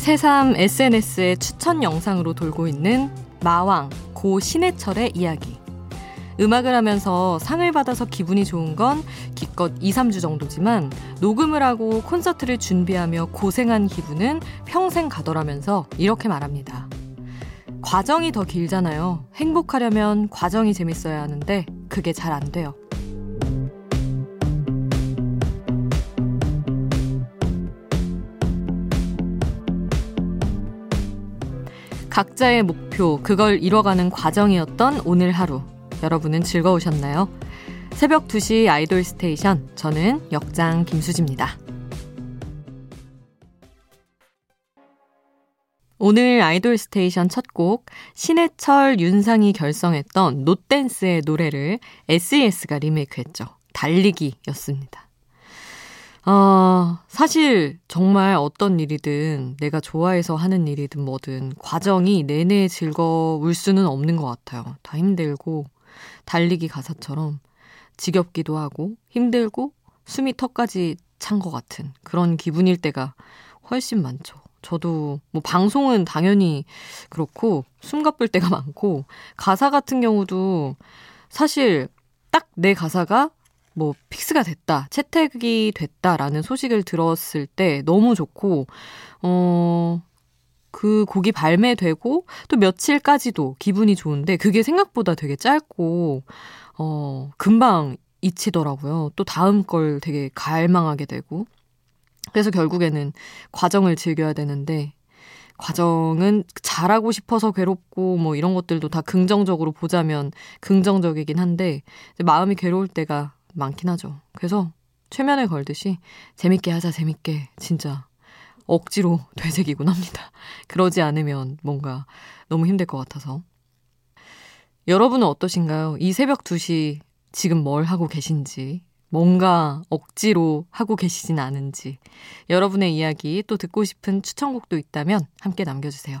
새삼 SNS의 추천 영상으로 돌고 있는 마왕 고 신해철의 이야기. 음악을 하면서 상을 받아서 기분이 좋은 건 기껏 2-3주 정도지만 녹음을 하고 콘서트를 준비하며 고생한 기분은 평생 가더라면서 이렇게 말합니다. 과정이 더 길잖아요. 행복하려면 과정이 재밌어야 하는데 그게 잘 안 돼요. 각자의 목표, 그걸 이뤄가는 과정이었던 오늘 하루. 여러분은 즐거우셨나요? 새벽 2시 아이돌 스테이션, 저는 역장 김수지입니다. 오늘 아이돌 스테이션 첫 곡, 신해철, 윤상이 결성했던 노댄스의 노래를 SES가 리메이크했죠. 달리기였습니다. 사실 정말 어떤 일이든 내가 좋아해서 하는 일이든 뭐든 과정이 내내 즐거울 수는 없는 것 같아요. 다 힘들고 달리기 가사처럼 지겹기도 하고 힘들고 숨이 턱까지 찬 것 같은 그런 기분일 때가 훨씬 많죠. 저도 뭐 방송은 당연히 그렇고 숨 가쁠 때가 많고 가사 같은 경우도 사실 딱 내 가사가 뭐 픽스가 됐다, 채택이 됐다라는 소식을 들었을 때 너무 좋고 그 곡이 발매되고 또 며칠까지도 기분이 좋은데 그게 생각보다 되게 짧고 금방 잊히더라고요. 또 다음 걸 되게 갈망하게 되고 그래서 결국에는 과정을 즐겨야 되는데 과정은 잘하고 싶어서 괴롭고 뭐 이런 것들도 다 긍정적으로 보자면 긍정적이긴 한데 마음이 괴로울 때가 많긴 하죠. 그래서 최면에 걸듯이 재밌게 하자 재밌게 진짜 억지로 되새기곤 합니다. 그러지 않으면 뭔가 너무 힘들 것 같아서. 여러분은 어떠신가요? 이 새벽 2시 지금 뭘 하고 계신지 뭔가 억지로 하고 계시진 않은지 여러분의 이야기 또 듣고 싶은 추천곡도 있다면 함께 남겨주세요.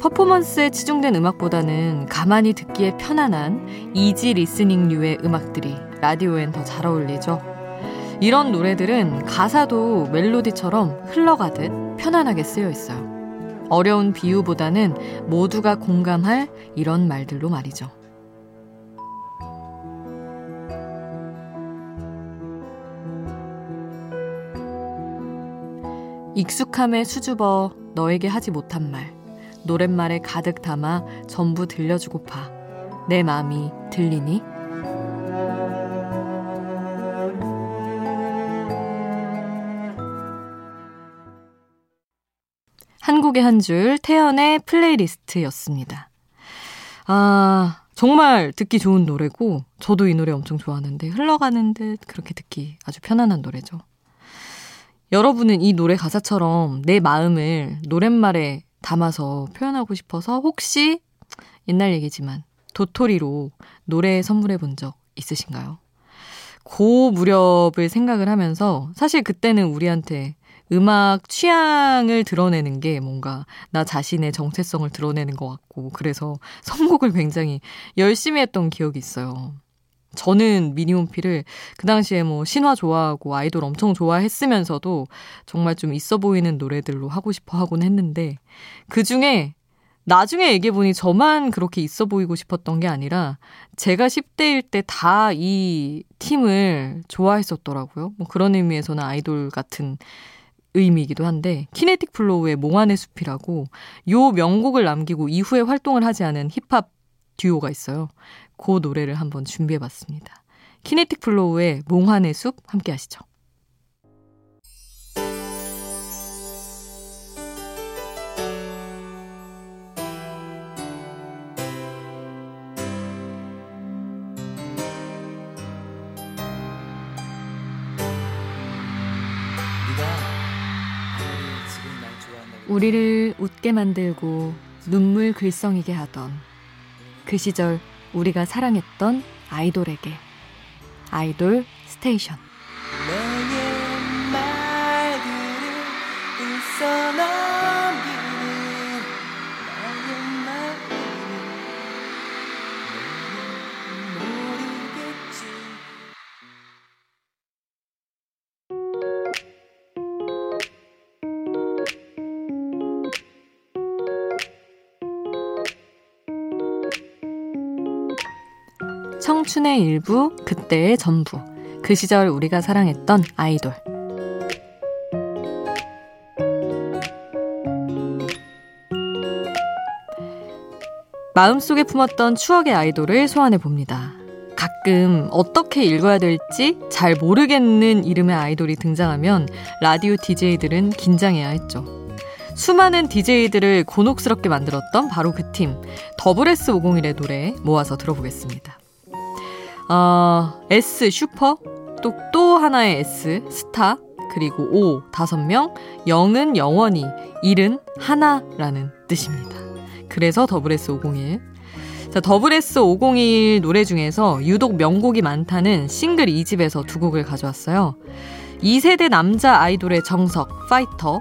퍼포먼스에 치중된 음악보다는 가만히 듣기에 편안한 이지 리스닝류의 음악들이 라디오엔 더 잘 어울리죠. 이런 노래들은 가사도 멜로디처럼 흘러가듯 편안하게 쓰여 있어요. 어려운 비유보다는 모두가 공감할 이런 말들로 말이죠. 익숙함에 수줍어 너에게 하지 못한 말, 노랫말에 가득 담아 전부 들려주고파. 내 마음이 들리니? 한국의 한 줄, 태연의 플레이리스트였습니다. 정말 듣기 좋은 노래고 저도 이 노래 엄청 좋아하는데 흘러가는 듯 그렇게 듣기 아주 편안한 노래죠. 여러분은 이 노래 가사처럼 내 마음을 노랫말에 담아서 표현하고 싶어서 혹시 옛날 얘기지만 도토리로 노래 선물해 본 적 있으신가요? 그 무렵을 생각을 하면서 사실 그때는 우리한테 음악 취향을 드러내는 게 뭔가 나 자신의 정체성을 드러내는 것 같고 그래서 선곡을 굉장히 열심히 했던 기억이 있어요. 저는 미니홈피를 그 당시에 뭐 신화 좋아하고 아이돌 엄청 좋아했으면서도 정말 좀 있어 보이는 노래들로 하고 싶어 하곤 했는데 그중에 나중에 얘기해보니 저만 그렇게 있어 보이고 싶었던 게 아니라 제가 10대일 때 다 이 팀을 좋아했었더라고요. 뭐 그런 의미에서는 아이돌 같은 의미이기도 한데, 키네틱 플로우의 몽환의 숲이라고 요 명곡을 남기고 이후에 활동을 하지 않은 힙합 듀오가 있어요. 그 노래를 한번 준비해봤습니다. 키네틱 플로우의 몽환의 숲 함께 하시죠. 우리를 웃게 만들고 눈물 글썽이게 하던 그 시절 우리가 사랑했던 아이돌에게 아이돌 스테이션. 청춘의 일부, 그때의 전부. 그 시절 우리가 사랑했던 아이돌. 마음속에 품었던 추억의 아이돌을 소환해봅니다. 가끔 어떻게 읽어야 될지 잘 모르겠는 이름의 아이돌이 등장하면 라디오 DJ들은 긴장해야 했죠. 수많은 DJ들을 곤혹스럽게 만들었던 바로 그 팀, 더블 S501의 노래 모아서 들어보겠습니다. S 슈퍼, 또 하나의 S, 스타, 그리고 O, 5명, 0은 영원히, 1은 하나라는 뜻입니다. 그래서 더블 S501. 자, 더블 S501 노래 중에서 유독 명곡이 많다는 싱글 2집에서 두 곡을 가져왔어요. 2세대 남자 아이돌의 정석, 파이터,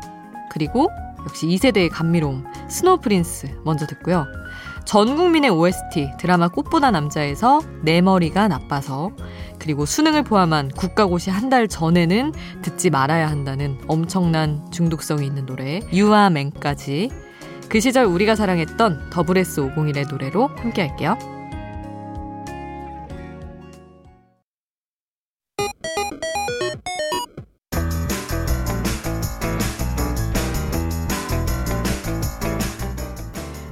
그리고 역시 2세대의 감미로움, 스노우 프린스 먼저 듣고요. 전 국민의 OST 드라마 꽃보다 남자에서 내 머리가 나빠서, 그리고 수능을 포함한 국가고시 한 달 전에는 듣지 말아야 한다는 엄청난 중독성이 있는 노래 유아맨까지 그 시절 우리가 사랑했던 더블 S501의 노래로 함께 할게요.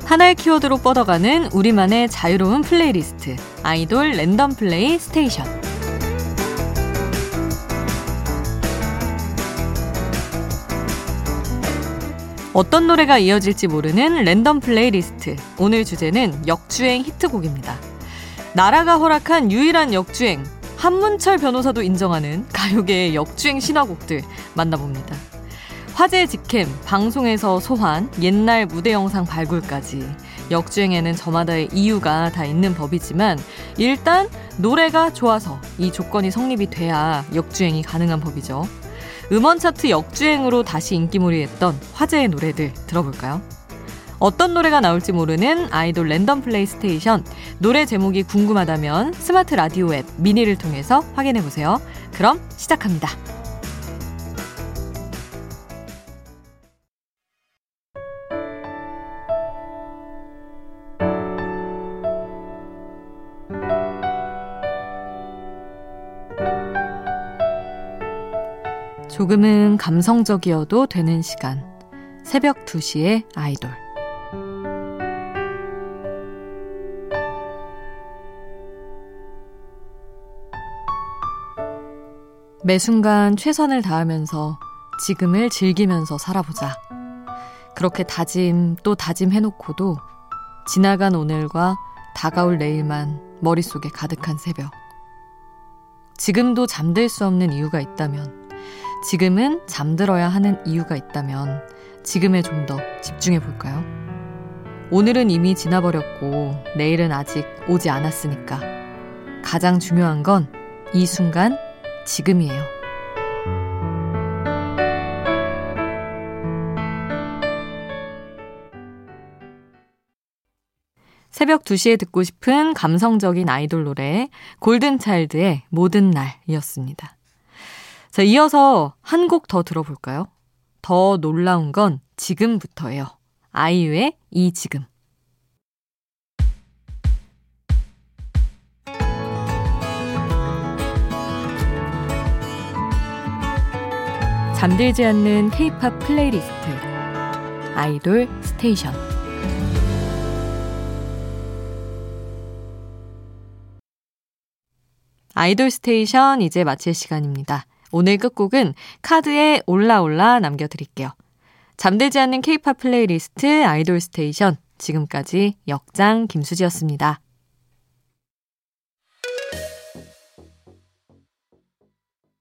하나의 키워드로 뻗어가는 우리만의 자유로운 플레이리스트, 아이돌 랜덤 플레이 스테이션. 어떤 노래가 이어질지 모르는 랜덤 플레이리스트. 오늘 주제는 역주행 히트곡입니다. 나라가 허락한 유일한 역주행, 한문철 변호사도 인정하는 가요계의 역주행 신화곡들 만나봅니다. 화제의 직캠, 방송에서 소환, 옛날 무대 영상 발굴까지 역주행에는 저마다의 이유가 다 있는 법이지만 일단 노래가 좋아서 이 조건이 성립이 돼야 역주행이 가능한 법이죠. 음원 차트 역주행으로 다시 인기몰이했던 화제의 노래들 들어볼까요? 어떤 노래가 나올지 모르는 아이돌 랜덤 플레이 스테이션. 노래 제목이 궁금하다면 스마트 라디오 앱 미니를 통해서 확인해보세요. 그럼 시작합니다. 조금은 감성적이어도 되는 시간, 새벽 2시에 아이돌. 매 순간 최선을 다하면서 지금을 즐기면서 살아보자. 그렇게 다짐 또 다짐해놓고도 지나간 오늘과 다가올 내일만 머릿속에 가득한 새벽. 지금도 잠들 수 없는 이유가 있다면, 지금은 잠들어야 하는 이유가 있다면 지금에 좀 더 집중해볼까요? 오늘은 이미 지나버렸고 내일은 아직 오지 않았으니까 가장 중요한 건 이 순간 지금이에요. 새벽 2시에 듣고 싶은 감성적인 아이돌 노래, 골든차일드의 모든 날이었습니다. 자, 이어서 한 곡 더 들어볼까요? 더 놀라운 건 지금부터예요. 아이유의 이 지금. 잠들지 않는 K-POP 플레이리스트 아이돌 스테이션. 아이돌 스테이션 이제 마칠 시간입니다. 오늘 끝곡은 카드에 올라올라 남겨드릴게요. 잠들지 않는 K-POP 플레이리스트 아이돌 스테이션, 지금까지 역장 김수지였습니다.